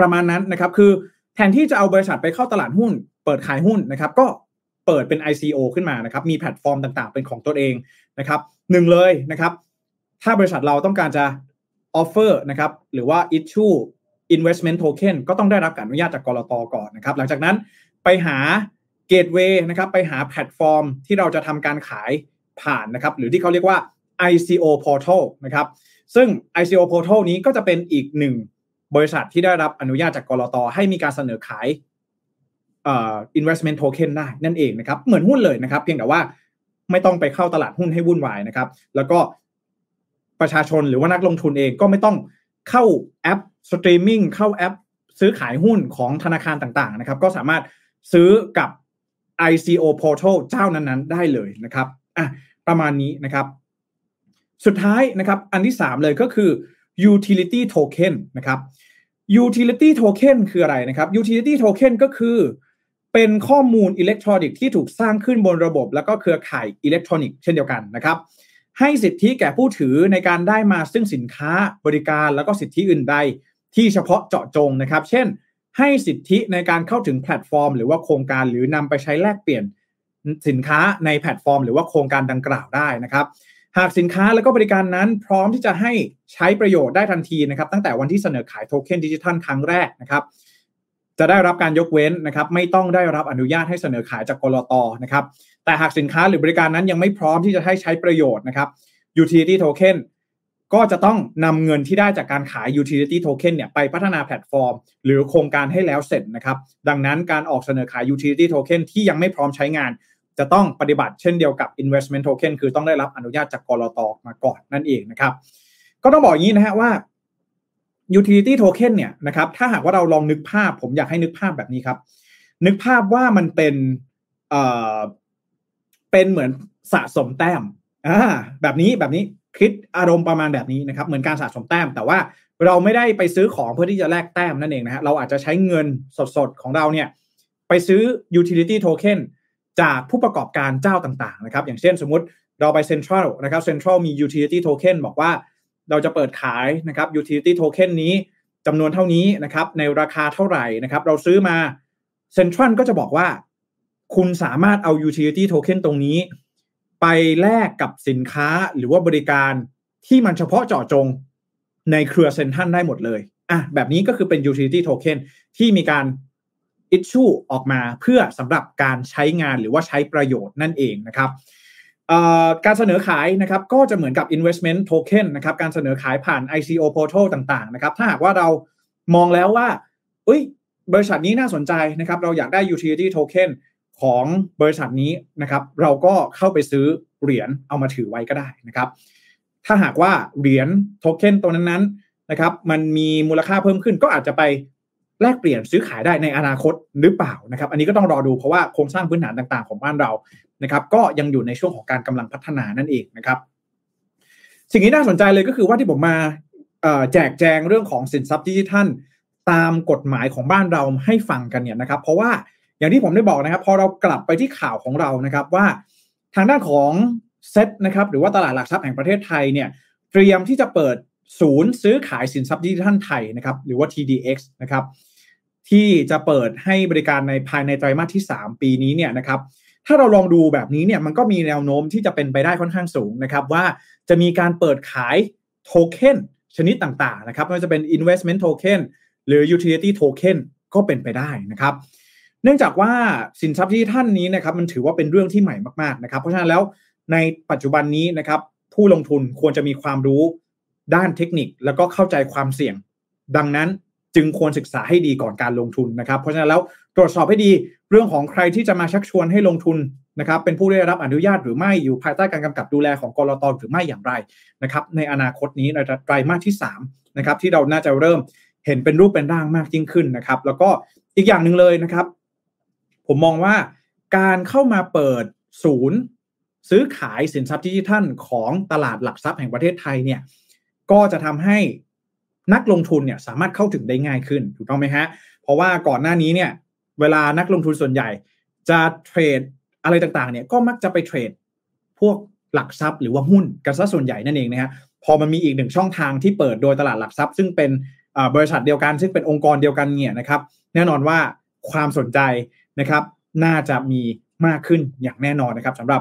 ประมาณนั้นนะครับคือแทนที่จะเอาบริษัทไปเข้าตลาดหุ้นเปิดขายหุ้นนะครับก็เปิดเป็น ไอ ซี โอ ขึ้นมานะครับมีแพลตฟอร์มต่างๆเป็นของตัวเองนะครับหนึ่งเลยนะครับถ้าบริษัทเราต้องการจะ offer นะครับหรือว่า issue investment token ก็ต้องได้รับการอนุญาตจากกลต.ก่อนนะครับหลังจากนั้นไปหา gateway นะครับไปหาแพลตฟอร์มที่เราจะทำการขายผ่านนะครับหรือที่เขาเรียกว่า ไอ ซี โอ portal นะครับซึ่ง ไอ ซี โอ portal นี้ก็จะเป็นอีกหนึ่งบริษัทที่ได้รับอนุญาตจากกลต.ให้มีการเสนอขายเอ่อ investment token ได้นั่นเองนะครับเหมือนหุ้นเลยนะครับเพียงแต่ว่าไม่ต้องไปเข้าตลาดหุ้นให้วุ่นวายนะครับแล้วก็ประชาชนหรือว่านักลงทุนเองก็ไม่ต้องเข้าแอปสตรีมมิ่งเข้าแอปซื้อขายหุ้นของธนาคารต่างๆนะครับก็สามารถซื้อกับ ไอ ซี โอ portal เจ้านั้นๆได้เลยนะครับอ่ะประมาณนี้นะครับสุดท้ายนะครับอันที่สามเลยก็คือutility token นะครับ utility token คืออะไรนะครับ utility token ก็คือเป็นข้อมูลอิเล็กทรอนิกส์ที่ถูกสร้างขึ้นบนระบบแล้วก็เครือข่ายอิเล็กทรอนิกส์เช่นเดียวกันนะครับให้สิทธิแก่ผู้ถือในการได้มาซึ่งสินค้าบริการแล้วก็สิทธิอื่นใดที่เฉพาะเจาะจงนะครับเช่นให้สิทธิในการเข้าถึงแพลตฟอร์มหรือว่าโครงการหรือนำไปใช้แลกเปลี่ยนสินค้าในแพลตฟอร์มหรือว่าโครงการดังกล่าวได้นะครับหากสินค้าและก็บริการนั้นพร้อมที่จะให้ใช้ประโยชน์ได้ทันทีนะครับตั้งแต่วันที่เสนอขายโทเค็นดิจิทัลครั้งแรกนะครับจะได้รับการยกเว้นนะครับไม่ต้องได้รับอนุญาตให้เสนอขายจากกลต.นะครับแต่หากสินค้าหรือบริการนั้นยังไม่พร้อมที่จะให้ใช้ประโยชน์นะครับ utility token ก็จะต้องนำเงินที่ได้จากการขาย utility token เนี่ยไปพัฒนาแพลตฟอร์มหรือโครงการให้แล้วเสร็จนะครับดังนั้นการออกเสนอขาย utility token ที่ยังไม่พร้อมใช้งานจะต้องปฏิบัติเช่นเดียวกับ investment token คือต้องได้รับอนุญาตจากกลต.มาก่อนนั่นเองนะครับก็ต้องบอกอย่างนี้นะฮะว่า utility token เนี่ยนะครับถ้าหากว่าเราลองนึกภาพผมอยากให้นึกภาพแบบนี้ครับนึกภาพว่ามันเป็นเอ่อเป็นเหมือนสะสมแต้มอ่าแบบนี้แบบนี้คิดอารมณ์ประมาณแบบนี้นะครับเหมือนการสะสมแต้มแต่ว่าเราไม่ได้ไปซื้อของเพื่อที่จะแลกแต้มนั่นเองนะฮะเราอาจจะใช้เงินสดๆของเราเนี่ยไปซื้อ utility tokenจากผู้ประกอบการเจ้าต่างๆนะครับอย่างเช่นสมมุติเราไปเซ็นทรัลนะครับเซ็นทรัลมี utility token บอกว่าเราจะเปิดขายนะครับ utility token นี้จำนวนเท่านี้นะครับในราคาเท่าไหร่นะครับเราซื้อมาเซ็นทรัลก็จะบอกว่าคุณสามารถเอา utility token ตรงนี้ไปแลกกับสินค้าหรือว่าบริการที่มันเฉพาะเจาะจงในเครือเซ็นทรัลได้หมดเลยอ่ะแบบนี้ก็คือเป็น utility token ที่มีการissue ออกมาเพื่อสำหรับการใช้งานหรือว่าใช้ประโยชน์นั่นเองนะครับการเสนอขายนะครับก็จะเหมือนกับ investment token นะครับการเสนอขายผ่าน ไอ ซี โอ portal ต่างๆนะครับถ้าหากว่าเรามองแล้วว่าเอ้ยบริษัทนี้น่าสนใจนะครับเราอยากได้ utility token ของบริษัทนี้นะครับเราก็เข้าไปซื้อเหรียญเอามาถือไว้ก็ได้นะครับถ้าหากว่าเหรียญ token ตัวนั้นๆนะครับมันมีมูลค่าเพิ่มขึ้นก็อาจจะไปแลกเปลี่ยนซื้อขายได้ในอนาคตหรือเปล่านะครับอันนี้ก็ต้องรอดูเพราะว่าโครงสร้างพื้นฐานต่างๆของบ้านเรานะครับก็ยังอยู่ในช่วงของการกำลังพัฒนานั่นเองนะครับสิ่งที่น่าสนใจเลยก็คือว่าที่ผมมาแจกแจงเรื่องของสินทรัพย์ดิจิทัลตามกฎหมายของบ้านเราให้ฟังกันเนี่ยนะครับเพราะว่าอย่างที่ผมได้บอกนะครับพอเรากลับไปที่ข่าวของเรานะครับว่าทางด้านของ เซ็ตนะครับหรือว่าตลาดหลักทรัพย์แห่งประเทศไทยเนี่ยเตรียมที่จะเปิดศูนย์ซื้อขายสินทรัพย์ดิจิทัลไทยนะครับหรือว่า ที ดี เอ็กซ์ นะครับที่จะเปิดให้บริการในภายในไตรมาสที่สามปีนี้เนี่ยนะครับถ้าเราลองดูแบบนี้เนี่ยมันก็มีแนวโน้มที่จะเป็นไปได้ค่อนข้างสูงนะครับว่าจะมีการเปิดขายโทเค็นชนิดต่างๆนะครับไม่ว่าจะเป็น investment token หรือ utility token ก็เป็นไปได้นะครับเนื่องจากว่าสินทรัพย์ดิจิทัลนี้นะครับมันถือว่าเป็นเรื่องที่ใหม่มากๆนะครับเพราะฉะนั้นแล้วในปัจจุบันนี้นะครับผู้ลงทุนควรจะมีความรู้ด้านเทคนิคแล้วก็เข้าใจความเสี่ยงดังนั้นจึงควรศึกษาให้ดีก่อนการลงทุนนะครับเพราะฉะนั้นแล้วตรวจสอบให้ดีเรื่องของใครที่จะมาชักชวนให้ลงทุนนะครับเป็นผู้ได้รับอนุญาตหรือไม่อยู่ภายใต้การกำกับดูแลของกลตหรือไม่อย่างไรนะครับในอนาคตนี้ในไตรมาสที่สามนะครับที่เราน่าจะเริ่มเห็นเป็นรูปเป็นร่างมากยิ่งขึ้นนะครับแล้วก็อีกอย่างหนึ่งเลยนะครับผมมองว่าการเข้ามาเปิดศูนย์ซื้อขายสินทรัพย์ดิจิทัลของตลาดหลักทรัพย์แห่งประเทศไทยเนี่ยก็จะทำให้นักลงทุนเนี่ยสามารถเข้าถึงได้ง่ายขึ้นถูกต้องไหมฮะเพราะว่าก่อนหน้านี้เนี่ยเวลานักลงทุนส่วนใหญ่จะเทรดอะไรต่างๆเนี่ยก็มักจะไปเทรดพวกหลักทรัพย์หรือว่าหุ้นกันซะส่วนใหญ่นั่นเองนะฮะพอมันมีอีกหนึ่งช่องทางที่เปิดโดยตลาดหลักทรัพย์ซึ่งเป็นบริษัทเดียวกันซึ่งเป็นองค์กรเดียวกันเนี่ยนะครับแน่นอนว่าความสนใจนะครับน่าจะมีมากขึ้นอย่างแน่นอนนะครับสำหรับ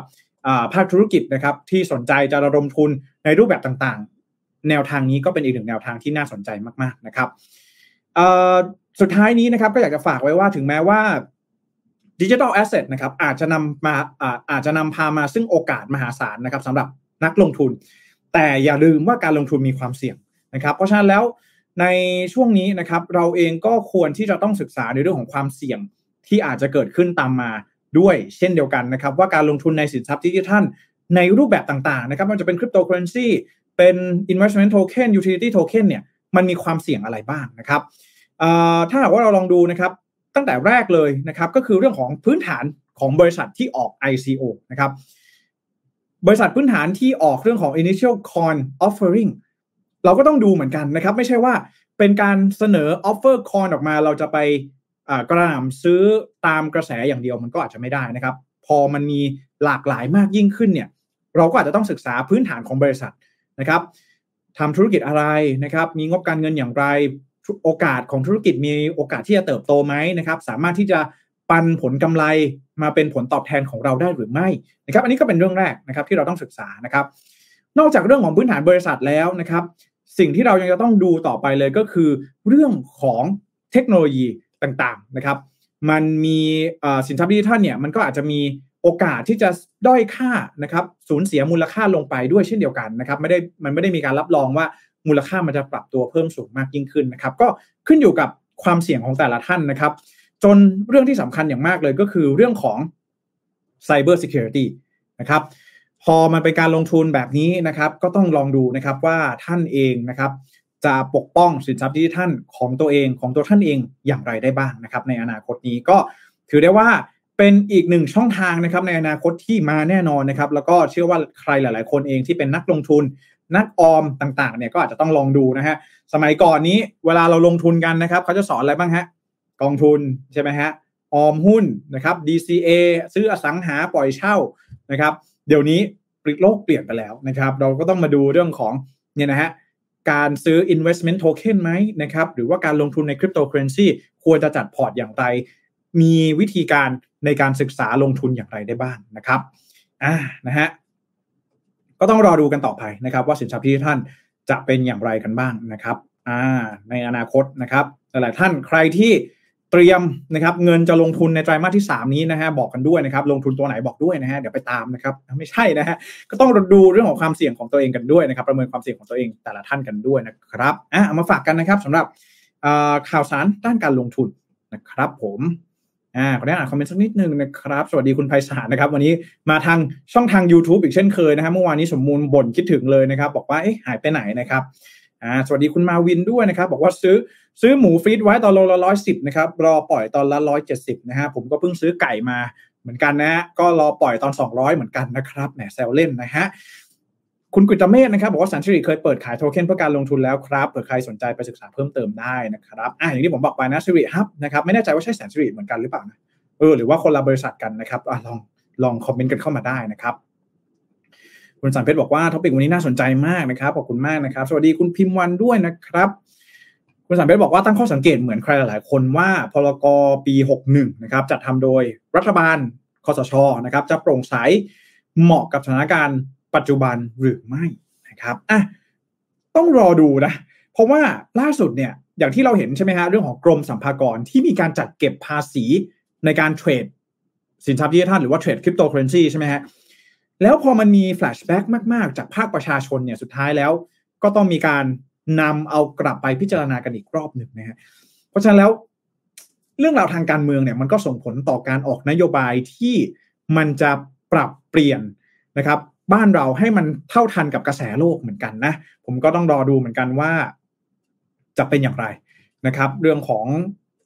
ภาคธุรกิจนะครับที่สนใจจะระดมทุนในรูปแบบต่างๆแนวทางนี้ก็เป็นอีกหนึ่งแนวทางที่น่าสนใจมากๆนะครับสุดท้ายนี้นะครับก็อยากจะฝากไว้ว่าถึงแม้ว่า Digital Asset นะครับอาจจะนำมาอาจจะนำพามาซึ่งโอกาสมหาศาลนะครับสำหรับนักลงทุนแต่อย่าลืมว่าการลงทุนมีความเสี่ยงนะครับเพราะฉะนั้นแล้วในช่วงนี้นะครับเราเองก็ควรที่จะต้องศึกษาในเรื่องของความเสี่ยงที่อาจจะเกิดขึ้นตามมาด้วยเช่นเดียวกันนะครับว่าการลงทุนในสินทรัพย์ดิจิทัลในรูปแบบต่างๆนะครับมันจะเป็นคริปโตเคอเรนซีเป็น investment token utility token เนี่ยมันมีความเสี่ยงอะไรบ้างนะครับถ้าหากว่าเราลองดูนะครับตั้งแต่แรกเลยนะครับก็คือเรื่องของพื้นฐานของบริษัทที่ออก ไอ ซี โอ นะครับบริษัทพื้นฐานที่ออกเรื่องของ initial coin offering เราก็ต้องดูเหมือนกันนะครับไม่ใช่ว่าเป็นการเสนอ offer coin ออกมาเราจะไปกระหน่ำซื้อตามกระแสอย่างเดียวมันก็อาจจะไม่ได้นะครับพอมันมีหลากหลายมากยิ่งขึ้นเนี่ยเราก็อาจจะต้องศึกษาพื้นฐานของบริษัทนะครับทำธุรกิจอะไรนะครับมีงบการเงินอย่างไรโอกาสของธุรกิจมีโอกาสที่จะเติบโตไหมนะครับสามารถที่จะปันผลกำไรมาเป็นผลตอบแทนของเราได้หรือไม่นะครับอันนี้ก็เป็นเรื่องแรกนะครับที่เราต้องศึกษานะครับนอกจากเรื่องของพื้นฐานบริษัทแล้วนะครับสิ่งที่เรายังจะต้องดูต่อไปเลยก็คือเรื่องของเทคโนโลยีต่างๆนะครับมันมีสินทรัพย์ดิจิทัลเนี่ยมันก็อาจจะมีโอกาสที่จะด้อยค่านะครับสูญเสียมูลค่าลงไปด้วยเช่นเดียวกันนะครับไม่ได้มันไม่ได้มีการรับรองว่ามูลค่ามันจะปรับตัวเพิ่มสูงมากยิ่งขึ้นนะครับก็ขึ้นอยู่กับความเสี่ยงของแต่ละท่านนะครับจนเรื่องที่สำคัญอย่างมากเลยก็คือเรื่องของ Cyber Security นะครับพอมันเป็นการลงทุนแบบนี้นะครับก็ต้องลองดูนะครับว่าท่านเองนะครับจะปกป้องสินทรัพย์ดิจิทัลของตัวเองของตัวท่านเองอย่างไรได้บ้างนะครับในอนาคตนี้ก็ถือได้ว่าเป็นอีกหนึ่งช่องทางนะครับในอนาคตที่มาแน่นอนนะครับแล้วก็เชื่อว่าใครหลายๆคนเองที่เป็นนักลงทุนนักออมต่างๆเนี่ยก็อาจจะต้องลองดูนะฮะสมัยก่อนนี้เวลาเราลงทุนกันนะครับเขาจะสอนอะไรบ้างฮะกองทุนใช่ไหมฮะออมหุ้นนะครับ ดี ซี เอ ซื้ออสังหาปล่อยเช่านะครับเดี๋ยวนี้โลกเปลี่ยนไปแล้วนะครับเราก็ต้องมาดูเรื่องของเนี่ยนะฮะการซื้อ investment token ไหมนะครับหรือว่าการลงทุนใน cryptocurrency ควรจะจัดพอร์ตอย่างไรมีวิธีการในการศึกษาลงทุนอย่างไรได้บ้างนะครับอ่านะฮะก็ต้องรอดูกันต่อไปนะครับว่าสินทรัพย์ที่ท่านจะเป็นอย่างไรกันบ้างนะครับอ่าในอนาคตนะครับหลายๆท่านใครที่เตรียมนะครับเงินจะลงทุนในไตรมาสที่สามนี้นะฮะบอกกันด้วยนะครับลงทุนตัวไหนบอกด้วยนะฮะเดี๋ยวไปตามนะครับไม่ใช่นะฮะก็ต้องดูเรื่องของความเสี่ยงของตัวเองกันด้วยนะครับประเมินความเสี่ยงของตัวเองแต่ละท่านกันด้วยนะครับอ่ะเอามาฝากกันนะครับสำหรับข่าวสารด้านการลงทุนนะครับผมอ่าขออนุญาตอ่านคอมเมนต์สักนิดนึงนะครับสวัสดีคุณไพศาลนะครับวันนี้มาทางช่องทาง YouTube อีกเช่นเคยนะฮะเมื่อวานนี้สมมูลบ่นคิดถึงเลยนะครับบอกว่าเอ๊ะหายไปไหนนะครับอ่าสวัสดีคุณมาวินด้วยนะครับบอกว่าซื้อซื้อหมูฟรีดไว้ตอนโลละหนึ่งร้อยสิบนะครับรอปล่อยตอนละหนึ่งร้อยเจ็ดสิบนะฮะผมก็เพิ่งซื้อไก่มาเหมือนกันนะฮะก็รอปล่อยตอนสองร้อยเหมือนกันนะครับแหมแซวเล่นนะฮะคุณกฤตเมธนะครับบอกว่าสันสิริเคยเปิดขายโทเค็นเพื่อการลงทุนแล้วครับเผื่อใครสนใจไปศึกษาเพิ่มเติมได้นะครับอ่ะอย่างที่ผมบอกไปนะสิริฮับนะครับไม่แน่ใจว่าใช่สันสิริเหมือนกันหรือเปล่านะเออหรือว่าคนละบริษัทกันนะครับอ่ะลองลองคอมเมนต์กันเข้ามาได้นะครับ คุณสันเพชรบอกว่าท็อปิกวันนี้น่าสนใจมากนะครับขอบคุณมากนะครับสวัสดีคุณพิมพ์วันด้วยนะครับคุณสันเพชรบอกว่าตั้งข้อสังเกตเหมือนใครหลายๆคนว่าพรก.ปีหกสิบเอ็ดนะครับจัดทำโดยรัฐบาลคสช.นะครับจะโปร่งใสเหมาะกับสถานการณ์ปัจจุบันหรือไม่นะครับอ่ะต้องรอดูนะเพราะว่าล่าสุดเนี่ยอย่างที่เราเห็นใช่ไหมฮะเรื่องของกรมสรรพากรที่มีการจัดเก็บภาษีในการเทรดสินทรัพย์ดิจิทัลหรือว่าเทรดคริปโตเคอเรนซีใช่ไหมฮะแล้วพอมันมีแฟลชแบ็กมากๆจากภาคประชาชนเนี่ยสุดท้ายแล้วก็ต้องมีการนำเอากลับไปพิจารณากันอีกรอบหนึ่งนะฮะเพราะฉะนั้นแล้วเรื่องราวทางการเมืองเนี่ยมันก็ส่งผลต่อการออกนโยบายที่มันจะปรับเปลี่ยนนะครับบ้านเราให้มันเท่าทันกับกระแสโลกเหมือนกันนะผมก็ต้องรอดูเหมือนกันว่าจะเป็นอย่างไรนะครับเรื่องของ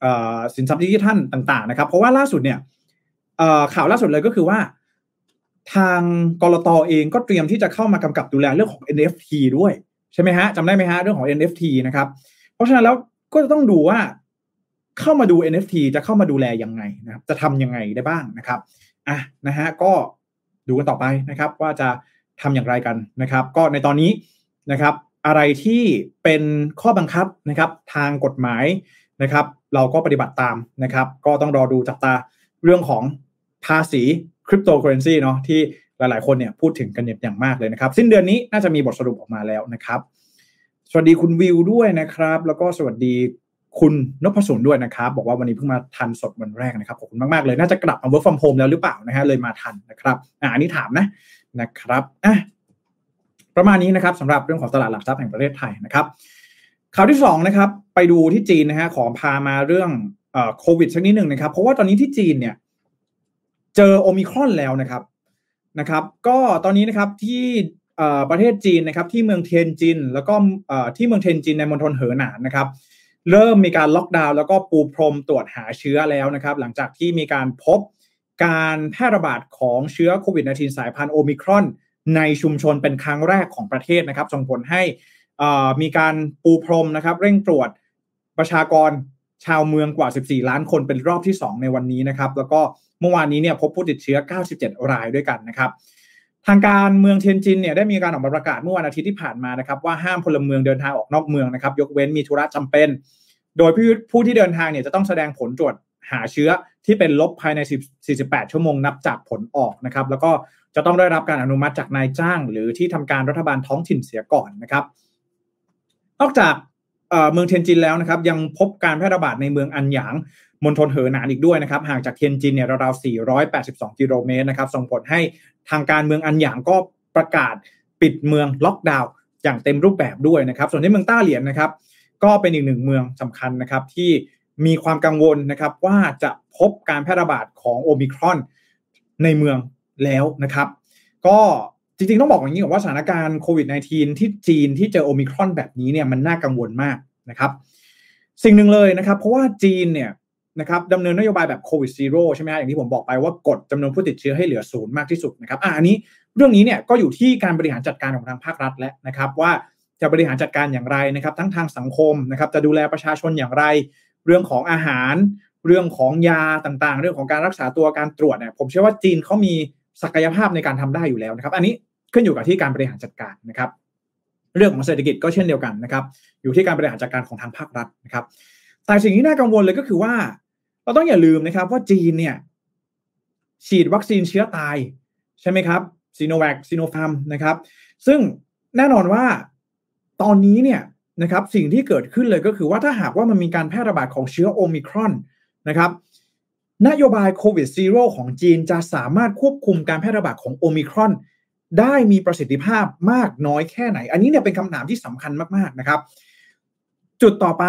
เอ่อสินทรัพย์ดิจิทัลต่างๆนะครับเพราะว่าล่าสุดเนี่ยเอ่อข่าวล่าสุดเลยก็คือว่าทางกลต.เองก็เตรียมที่จะเข้ามากำกับดูแลเรื่องของ เอ็น เอฟ ที ด้วยใช่ไหมฮะจำได้ไหมฮะเรื่องของ เอ็น เอฟ ที นะครับเพราะฉะนั้นแล้วก็จะต้องดูว่าเข้ามาดู เอ็น เอฟ ที จะเข้ามาดูแลยังไงนะครับจะทำยังไงได้บ้างนะครับอ่ะนะฮะก็ดูกันต่อไปนะครับว่าจะทำอย่างไรกันนะครับก็ในตอนนี้นะครับอะไรที่เป็นข้อบังคับนะครับทางกฎหมายนะครับเราก็ปฏิบัติตามนะครับก็ต้องรอดูจับตาเรื่องของภาษีคริปโตเคอเรนซีเนาะที่หลายๆคนเนี่ยพูดถึงกันอย่างมากเลยนะครับสิ้นเดือนนี้น่าจะมีบทสรุปออกมาแล้วนะครับสวัสดีคุณวิวด้วยนะครับแล้วก็สวัสดีคุณนพสุนด้วยนะครับบอกว่าวันนี้เพิ่งมาทันสดวันแรกนะครับขอบคุณมากๆเลยน่าจะกลับมา work from home แล้วหรือเปล่านะฮะเลยมาทันนะครับอ่าอันนี้ถามนะนะครับอ่ะประมาณนี้นะครับสำหรับเรื่องของตลาดหลักทรัพย์แห่งประเทศไทยนะครับข่าวที่สองนะครับไปดูที่จีนนะฮะขอพามาเรื่องเอ่อโควิดสักนิดนึงนะครับเพราะว่าตอนนี้ที่จีนเนี่ยเจอโอมิครอนแล้วนะครับนะครับก็ตอนนี้นะครับที่เอ่อประเทศจีนนะครับที่เมืองเทียนจินแล้วก็เอ่อที่เมืองเทียนจินในมณฑลเหอหนานนะครับเริ่มมีการล็อกดาวน์แล้วก็ปูพรมตรวจหาเชื้อแล้วนะครับหลังจากที่มีการพบการแพร่ระบาดของเชื้อโควิด สิบเก้า สายพันธุ์โอมิครอนในชุมชนเป็นครั้งแรกของประเทศนะครับส่งผลให้มีการปูพรมนะครับเร่งตรวจประชากรชาวเมืองกว่าสิบสี่ล้านคนเป็นรอบที่สองในวันนี้นะครับแล้วก็เมื่อวานนี้เนี่ยพบผู้ติดเชื้อเก้าสิบเจ็ดรายด้วยกันนะครับทางการเมืองเทียนจินเนี่ยได้มีการออกมาประกาศเมื่อวันอาทิตย์ที่ผ่านมานะครับว่าห้ามพลเมืองเดินทางออกนอกเมืองนะครับยกเว้นมีธุระจำเป็นโดยผู้ที่เดินทางเนี่ยจะต้องแสดงผลตรวจหาเชื้อที่เป็นลบภายในสี่สิบแปดชั่วโมงนับจากผลออกนะครับแล้วก็จะต้องได้รับการอนุมัติจากนายจ้างหรือที่ทำการรัฐบาลท้องถิ่นเสียก่อนนะครับนอกจากเอ่อเมืองเทียนจินแล้วนะครับยังพบการแพร่ระบาดในเมืองอันหยางมณฑลเหอหนานอีกด้วยนะครับห่างจากเทียนจินเนี่ยราวๆสี่ร้อยแปดสิบสองกิโลเมตรนะครับส่งผลให้ทางการเมืองอันหยางก็ประกาศปิดเมืองล็อกดาวน์อย่างเต็มรูปแบบด้วยนะครับส่วนที่เมืองต้าเหลียนนะครับก็เป็นอีกหนึ่งเมืองสำคัญนะครับที่มีความกังวลนะครับว่าจะพบการแพร่ระบาดของโอมิครอนในเมืองแล้วนะครับก็จริงๆต้องบอกอย่างนี้ว่าสถานการณ์โควิด สิบเก้า ที่จีนที่เจอโอมิครอนแบบนี้เนี่ยมันน่ากังวลมากนะครับสิ่งหนึ่งเลยนะครับเพราะว่าจีนเนี่ยนะครับดำเนินนโยบายแบบโควิด Zero ใช่ไหมฮะอย่างที่ผมบอกไปว่ากดจำนวนผู้ติดเชื้อให้เหลือศูนย์มากที่สุดนะครับอ่ะอันนี้เรื่องนี้เนี่ยก็อยู่ที่การบริหารจัดการของทางภาครัฐและนะครับว่าจะบริหารจัดการอย่างไรนะครับทั้งทางสังคมนะครับจะดูแลประชาชนอย่างไรเรื่องของอาหารเรื่องของยาต่างๆเรื่องของการรักษาตัวการตรวจเนี่ยผมเชื่อว่าจีนเขามีศักยภาพในการทำได้อยู่แล้วนะครับอันนี้ขึ้นอยู่กับที่การบริหารจัดการนะครับเรื่องของเศรษฐกิจก็เช่นเดียวกันนะครับอยู่ที่การบริหารจัดการของทางภาครัฐนะครับแต่สิ่งที่น่ากังวลเลยก็คือว่าเราต้องอย่าลืมนะครับว่าจีนเนี่ยฉีดวัคซีนเชื้อตายใช่ไหมครับซีโนแวคซีโนฟาร์มนะครับซึ่งแน่นอนว่าตอนนี้เนี่ยนะครับสิ่งที่เกิดขึ้นเลยก็คือว่าถ้าหากว่ามันมีการแพร่ระบาดของเชื้อโอมิครอนนะครับนโยบายโควิดซีโร่ของจีนจะสามารถควบคุมการแพร่ระบาดของโอมิครอนได้มีประสิทธิภาพมากน้อยแค่ไหนอันนี้เนี่ยเป็นคำถามที่สำคัญมากๆนะครับจุดต่อไป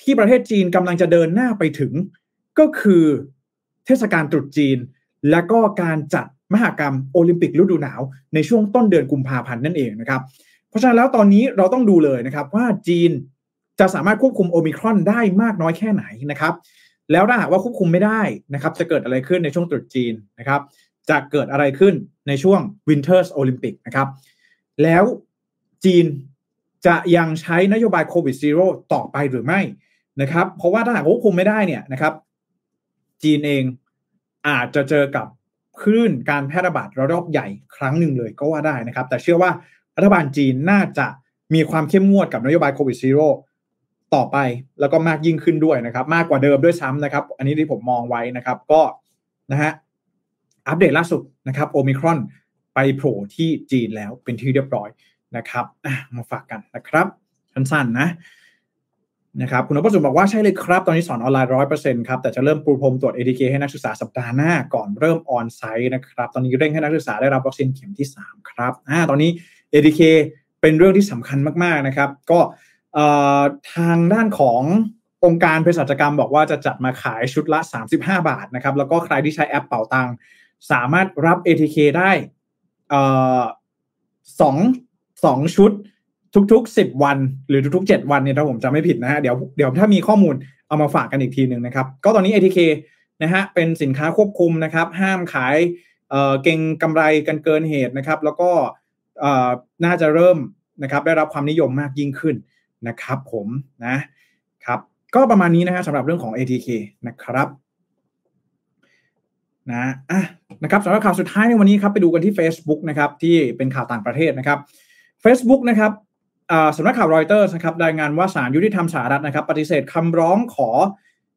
ที่ประเทศจีนกำลังจะเดินหน้าไปถึงก็คือเทศกาลตรุษจีนและก็การจัดมหกรรมโอลิมปิกฤดูหนาวในช่วงต้นเดือนกุมภาพันธ์นั่นเองนะครับเพราะฉะนั้นแล้วตอนนี้เราต้องดูเลยนะครับว่าจีนจะสามารถควบคุมโอมิครอนได้มากน้อยแค่ไหนนะครับแล้วถ้าหากว่าควบคุมไม่ได้นะครับจะเกิดอะไรขึ้นในช่วงตรุษจีนนะครับจะเกิดอะไรขึ้นในช่วง Winters Olympic นะครับแล้วจีนจะยังใช้นโยบายโควิด Zero ต่อไปหรือไม่นะครับเพราะว่าถ้าหากควบคุมไม่ได้เนี่ยนะครับจีนเองอาจจะเจอกับ คลื่นการแพร่ระบาดระลอกใหญ่ครั้งหนึ่งเลยก็ว่าได้นะครับแต่เชื่อว่ารัฐบาลจีนน่าจะมีความเข้มงวดกับนโยบายโควิดซีโร่ต่อไปแล้วก็มากยิ่งขึ้นด้วยนะครับมากกว่าเดิมด้วยซ้ำนะครับอันนี้ที่ผมมองไว้นะครับก็นะฮะอัปเดตล่าสุดนะครับโอมิครอนไปโผล่ที่จีนแล้วเป็นที่เรียบร้อยนะครับมาฝากกันนะครับสั้นๆนะนะครับคุณนพสุนบอกว่าใช่เลยครับตอนนี้สอนออนไลน์ หนึ่งร้อยเปอร์เซ็นต์ ครับแต่จะเริ่มปูพรมตรวจ เอ ดี เค ให้นักศึกษาสัปดาห์หน้าก่อนเริ่มออนไซต์นะครับตอนนี้เร่งให้นักศึกษาได้รับวัคซีนเข็มที่สามครับอ่าตอนนี้ เอ ดี เค เป็นเรื่องที่สำคัญมากๆนะครับก็เอ่อทางด้านขององค์การเภสัชกรรมบอกว่าจะจัดมาขายชุดละสามสิบห้าบาทนะครับแล้วก็ใครที่ใช้แอปเป๋าตังสามารถรับ เอ ที เค ได้เอ่อสอง สองชุดทุกๆสิบวันหรือทุกๆเจ็ดวันเนี่ยถ้าผมจำไม่ผิดนะฮะเดี๋ยวเดี๋ยวถ้ามีข้อมูลเอามาฝากกันอีกทีนึงนะครับก็ตอนนี้ เอ ที เค นะฮะเป็นสินค้าควบคุมนะครับห้ามขายเอ่อเก็งกำไรกันเกินเหตุนะครับแล้วก็เอ่อน่าจะเริ่มนะครับได้รับความนิยมมากยิ่งขึ้นนะครับผมนะครับก็ประมาณนี้นะฮะสำหรับเรื่องของ เอ ที เค นะครับนะอ่ะนะครับสำหรับข่าวสุดท้ายในวันนี้ครับไปดูกันที่ Facebook นะครับที่เป็นข่าวต่างประเทศนะครับ Facebook นะครับสำนักข่าว Reuters นะครับรายงานว่าศาลยุติธรรมสหรัฐนะครับปฏิเสธคำร้องขอ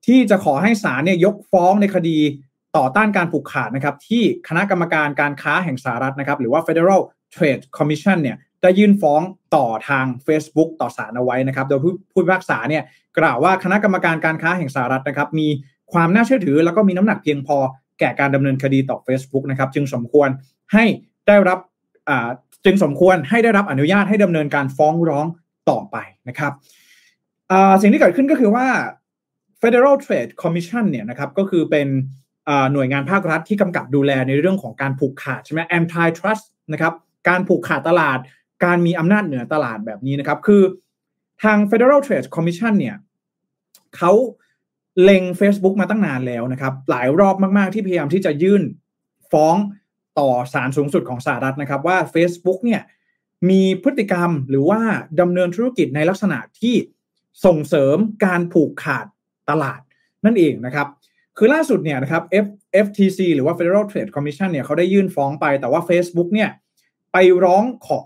ที่จะขอให้ศาลเนี่ยยกฟ้องในคดีต่อต้านการผูกขาดนะครับที่คณะกรรมการการค้าแห่งสหรัฐนะครับหรือว่า Federal Trade Commission เนี่ยได้ยื่นฟ้องต่อทาง Facebook ต่อศาลเอาไว้นะครับโดยผู้พิพากษาเนี่ยกล่าวว่าคณะกรรมการการค้าแห่งสหรัฐนะครับมีความน่าเชื่อถือแล้วก็มีน้ำหนักเพียงพอแก่การดำเนินคดีต่อ Facebook นะครับจึงสมควรให้ได้รับอ่าจึงสมควรให้ได้รับอนุญาตให้ดำเนินการฟ้องร้องต่อไปนะครับสิ่งที่เกิดขึ้นก็คือว่า Federal Trade Commission เนี่ยนะครับก็คือเป็นหน่วยงานภาครัฐที่กำกับดูแลในเรื่องของการผูกขาดใช่ไหม Antitrust นะครับการผูกขาดตลาดการมีอำนาจเหนือตลาดแบบนี้นะครับคือทาง Federal Trade Commission เนี่ยเขาเล็ง Facebook มาตั้งนานแล้วนะครับหลายรอบมากๆที่พยายามที่จะยื่นฟ้องต่อศาลสูงสุดของสหรัฐนะครับว่า Facebook เนี่ยมีพฤติกรรมหรือว่าดำเนินธุรกิจในลักษณะที่ส่งเสริมการผูกขาดตลาดนั่นเองนะครับคือล่าสุดเนี่ยนะครับ เอฟ ที ซี หรือว่า Federal Trade Commission เนี่ยเขาได้ยื่นฟ้องไปแต่ว่า Facebook เนี่ยไปร้องขอ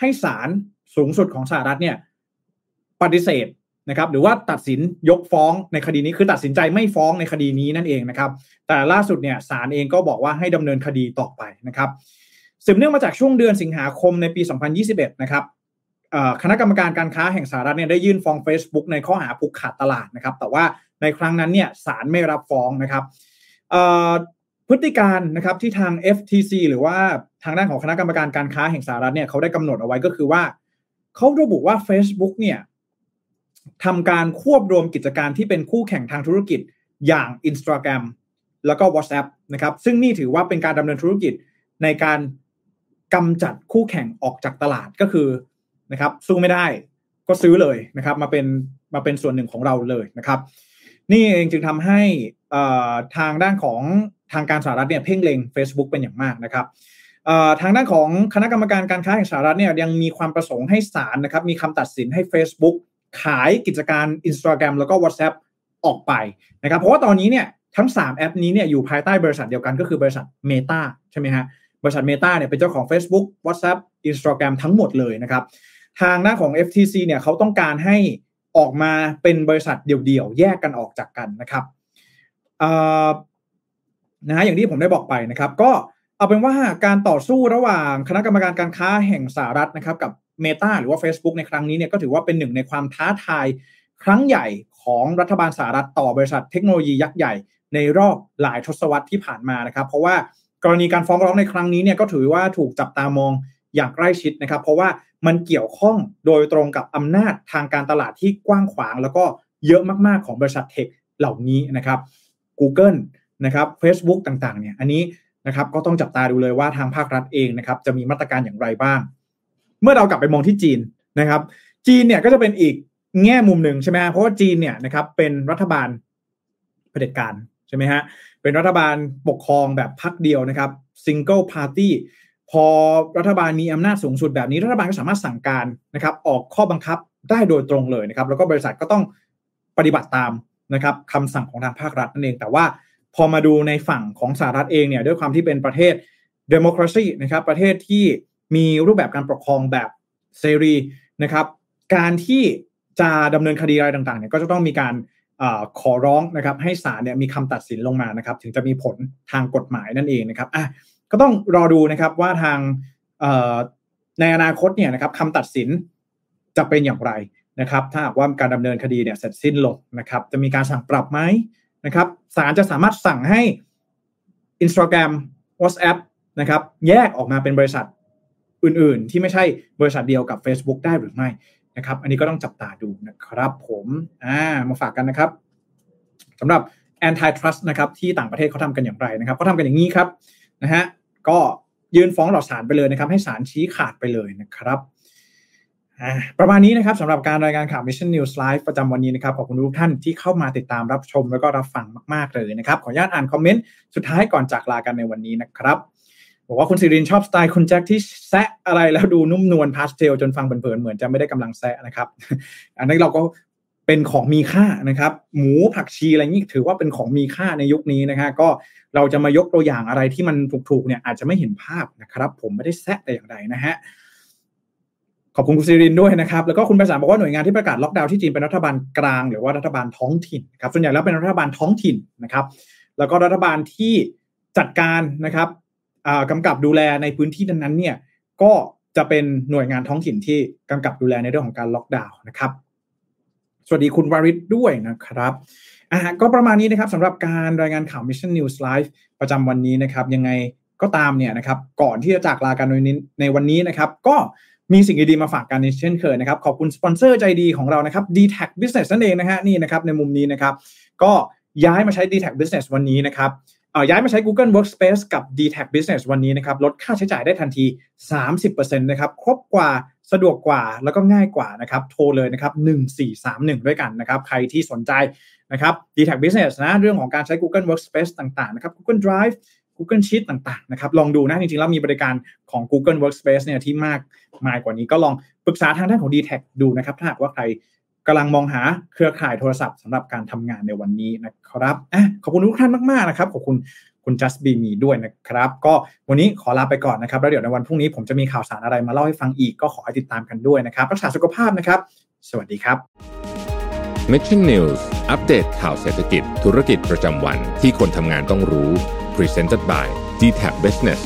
ให้ศาลสูงสุดของสหรัฐเนี่ยปฏิเสธนะครับหรือว่าตัดสินยกฟ้องในคดีนี้คือตัดสินใจไม่ฟ้องในคดีนี้นั่นเองนะครับแต่ล่าสุดเนี่ยศาลเองก็บอกว่าให้ดำเนินคดีต่อไปนะครับสืบเนื่องมาจากช่วงเดือนสิงหาคมในปีสองพันยี่สิบเอ็ดนะครับคณะกรรมการการค้าแห่งสหรัฐเนี่ยได้ยื่นฟ้อง Facebook ในข้อหาผูกขาดตลาดนะครับแต่ว่าในครั้งนั้นเนี่ยศาลไม่รับฟ้องนะครับพฤติการนะครับที่ทาง เอฟ ที ซี หรือว่าทางด้านของคณะกรรมการการค้าแห่งสหรัฐเนี่ยเขาได้กำหนดเอาไว้ก็คือว่าเขาระบุว่า Facebook เนี่ยทำการควบรวมกิจการที่เป็นคู่แข่งทางธุรกิจอย่าง Instagram แล้วก็ WhatsApp นะครับซึ่งนี่ถือว่าเป็นการดำเนินธุรกิจในการกำจัดคู่แข่งออกจากตลาดก็คือนะครับสู้ไม่ได้ก็ซื้อเลยนะครับมาเป็นมาเป็นส่วนหนึ่งของเราเลยนะครับนี่เองจึงทำให้ทางด้านของทางการสหรัฐเนี่ยเพ่งเล็ง Facebook เป็นอย่างมากนะครับทางด้านของคณะกรรมการการค้าแห่งสหรัฐเนี่ยยังมีความประสงค์ให้ศาลนะครับมีคำตัดสินให้ Facebookขายกิจการ Instagram แล้วก็ WhatsApp ออกไปนะครับเพราะว่าตอนนี้เนี่ยทั้งสามแอปนี้เนี่ยอยู่ภายใต้บริษัทเดียวกันก็คือบริษัท Meta ใช่ไหมฮะบริษัท Meta เนี่ยเป็นเจ้าของ Facebook WhatsApp Instagram ทั้งหมดเลยนะครับทางหน้าของ เอฟ ที ซี เนี่ยเขาต้องการให้ออกมาเป็นบริษัทเดี่ยวๆแยกกันออกจากกันนะครับเอ่อนะอย่างที่ผมได้บอกไปนะครับก็เอาเป็นว่าการต่อสู้ระหว่างคณะกรรมการการค้าแห่งสหรัฐนะครับกับMeta หรือว่า Facebook ในครั้งนี้เนี่ยก็ถือว่าเป็นหนึ่งในความท้าทายครั้งใหญ่ของรัฐบาลสหรัฐต่อบริษัทเทคโนโลยียักษ์ใหญ่ในรอบหลายทศวรรษที่ผ่านมานะครับเพราะว่ากรณีการฟ้องร้องในครั้งนี้เนี่ยก็ถือว่าถูกจับตามองอย่างใกล้ชิดนะครับเพราะว่ามันเกี่ยวข้องโดยตรงกับอำนาจทางการตลาดที่กว้างขวางแล้วก็เยอะมากๆของบริษัทเทคเหล่านี้นะครับ Google นะครับ Facebook ต่างๆเนี่ยอันนี้นะครับก็ต้องจับตาดูเลยว่าทางภาครัฐเองนะครับจะมีมาตรการอย่างไรบ้างเมื่อเรากลับไปมองที่จีนนะครับจีนเนี่ยก็จะเป็นอีกแง่มุมหนึ่งใช่ไหมฮะเพราะว่าจีนเนี่ยนะครับเป็นรัฐบาลเผด็จการใช่ไหมฮะเป็นรัฐบาลปกครองแบบพรรคเดียวนะครับ single party พอรัฐบาลมีอำนาจสูงสุดแบบนี้รัฐบาลก็สามารถสั่งการนะครับออกข้อบังคับได้โดยตรงเลยนะครับแล้วก็บริษัทก็ต้องปฏิบัติตามนะครับคำสั่งของทางภาครัฐนั่นเองแต่ว่าพ พอมาดูในฝั่งของสหรัฐเองเนี่ยด้วยความที่เป็นประเทศ democracy นะครับประเทศที่มีรูปแบบการปกครองแบบเสรีนะครับการที่จะดำเนินคดีอะไรต่างๆเนี่ยก็จะต้องมีการขอร้องนะครับให้ศาลเนี่ยมีคำตัดสินลงมานะครับถึงจะมีผลทางกฎหมายนั่นเองนะครับอ่ะก็ต้องรอดูนะครับว่าทางในอนาคตเนี่ยนะครับคำตัดสินจะเป็นอย่างไรนะครับถ้าหากว่าการดำเนินคดีเนี่ยเสร็จสิ้นลงนะครับจะมีการสั่งปรับไหมนะครับศาลจะสามารถสั่งให้ Instagram WhatsApp นะครับแยกออกมาเป็นบริษัทอื่นๆที่ไม่ใช่บริษัทเดียวกับ Facebook ได้หรือไม่นะครับอันนี้ก็ต้องจับตาดูนะครับผมอ่ามาฝากกันนะครับสำหรับ Antitrust นะครับที่ต่างประเทศเขาทำกันอย่างไรนะครับเขาทำกันอย่างนี้ครับนะฮะก็ยืนฟ้องต่อศาลไปเลยนะครับให้ศาลชี้ขาดไปเลยนะครับประมาณนี้นะครับสำหรับการรายงานข่าว Mission News Live ประจำวันนี้นะครับขอบคุณทุกท่านที่เข้ามาติดตามรับชมแล้วก็รับฟังมากๆเลยนะครับขออนุญาตอ่านคอมเมนต์สุดท้ายก่อนจากลากันในวันนี้นะครับบอกว่าคุณสิรินชอบสไตล์คุณแจ็คที่แซะอะไรแล้วดูนุ่มนวลพาสเทลจนฟังเพลินๆเหมือนจะไม่ได้กำลังแซะนะครับอันนี้เราก็เป็นของมีค่านะครับหมูผักชีอะไรนี่ถือว่าเป็นของมีค่าในยุคนี้นะฮะก็เราจะมายกตัวอย่างอะไรที่มันถูกๆเนี่ยอาจจะไม่เห็นภาพนะครับผมไม่ได้แซะแต่อย่างใดนะฮะขอบคุณคุณสิรินด้วยนะครับแล้วก็คุณประสานบอกว่าหน่วยงานที่ประกาศล็อกดาวน์ที่จีนเป็นรัฐบาลกลางหรือว่ารัฐบาลท้องถิ่นครับส่วนใหญ่แล้วเป็นรัฐบาลท้องถิ่นนะครับแล้วก็รัฐบาลที่จัดการนะครับกำกับดูแลในพื้นที่นั้นๆเนี่ยก็จะเป็นหน่วยงานท้องถิ่นที่กำกับดูแลในเรื่องของการล็อกดาวน์นะครับสวัสดีคุณวาริศด้วยนะครับอ่ะก็ประมาณนี้นะครับสำหรับการรายงานข่าว Mission News Live ประจำวันนี้นะครับยังไงก็ตามเนี่ยนะครับก่อนที่จะจากลากันในวันนี้นะครับก็มีสิ่งดีๆมาฝากกันเช่นเคยนะครับขอบคุณสปอนเซอร์ใจดีของเรานะครับ Dtech Business นั่นเองนะฮะนี่นะครับในมุมนี้นะครับก็ย้ายมาใช้ Dtech Business วันนี้นะครับเอ่อย้ายมาใช้ Google Workspace กับ Dtech Business วันนี้นะครับลดค่าใช้จ่ายได้ทันที สามสิบเปอร์เซ็นต์ นะครับครบกว่าสะดวกกว่าแล้วก็ง่ายกว่านะครับโทรเลยนะครับหนึ่งสี่สามหนึ่งด้วยกันนะครับใครที่สนใจนะครับ Dtech Business นะเรื่องของการใช้ Google Workspace ต่างๆนะครับ Google Drive Google Sheets ต่างๆนะครับลองดูนะจริงๆแล้วมีบริการของ Google Workspace เนี่ยที่มากมายกว่านี้ก็ลองปรึกษาทางด้านของ Dtech ดูนะครับถ้าหากว่าใครกำลังมองหาเครือข่ายโทรศัพท์สำหรับการทำงานในวันนี้นะครับอ่ะขอบคุณทุกท่านมากๆนะครับขอบคุณคุณ Just Be Me ด้วยนะครับก็วันนี้ขอลาไปก่อนนะครับแล้วเดี๋ยวในวันพรุ่งนี้ผมจะมีข่าวสารอะไรมาเล่าให้ฟังอีกก็ขอให้ติดตามกันด้วยนะครับรักษาสุขภาพนะครับสวัสดีครับ Mission News อัปเดตข่าวเศรษฐกิจธุรกิจประจำวันที่คนทำงานต้องรู้Presented by Dtech Business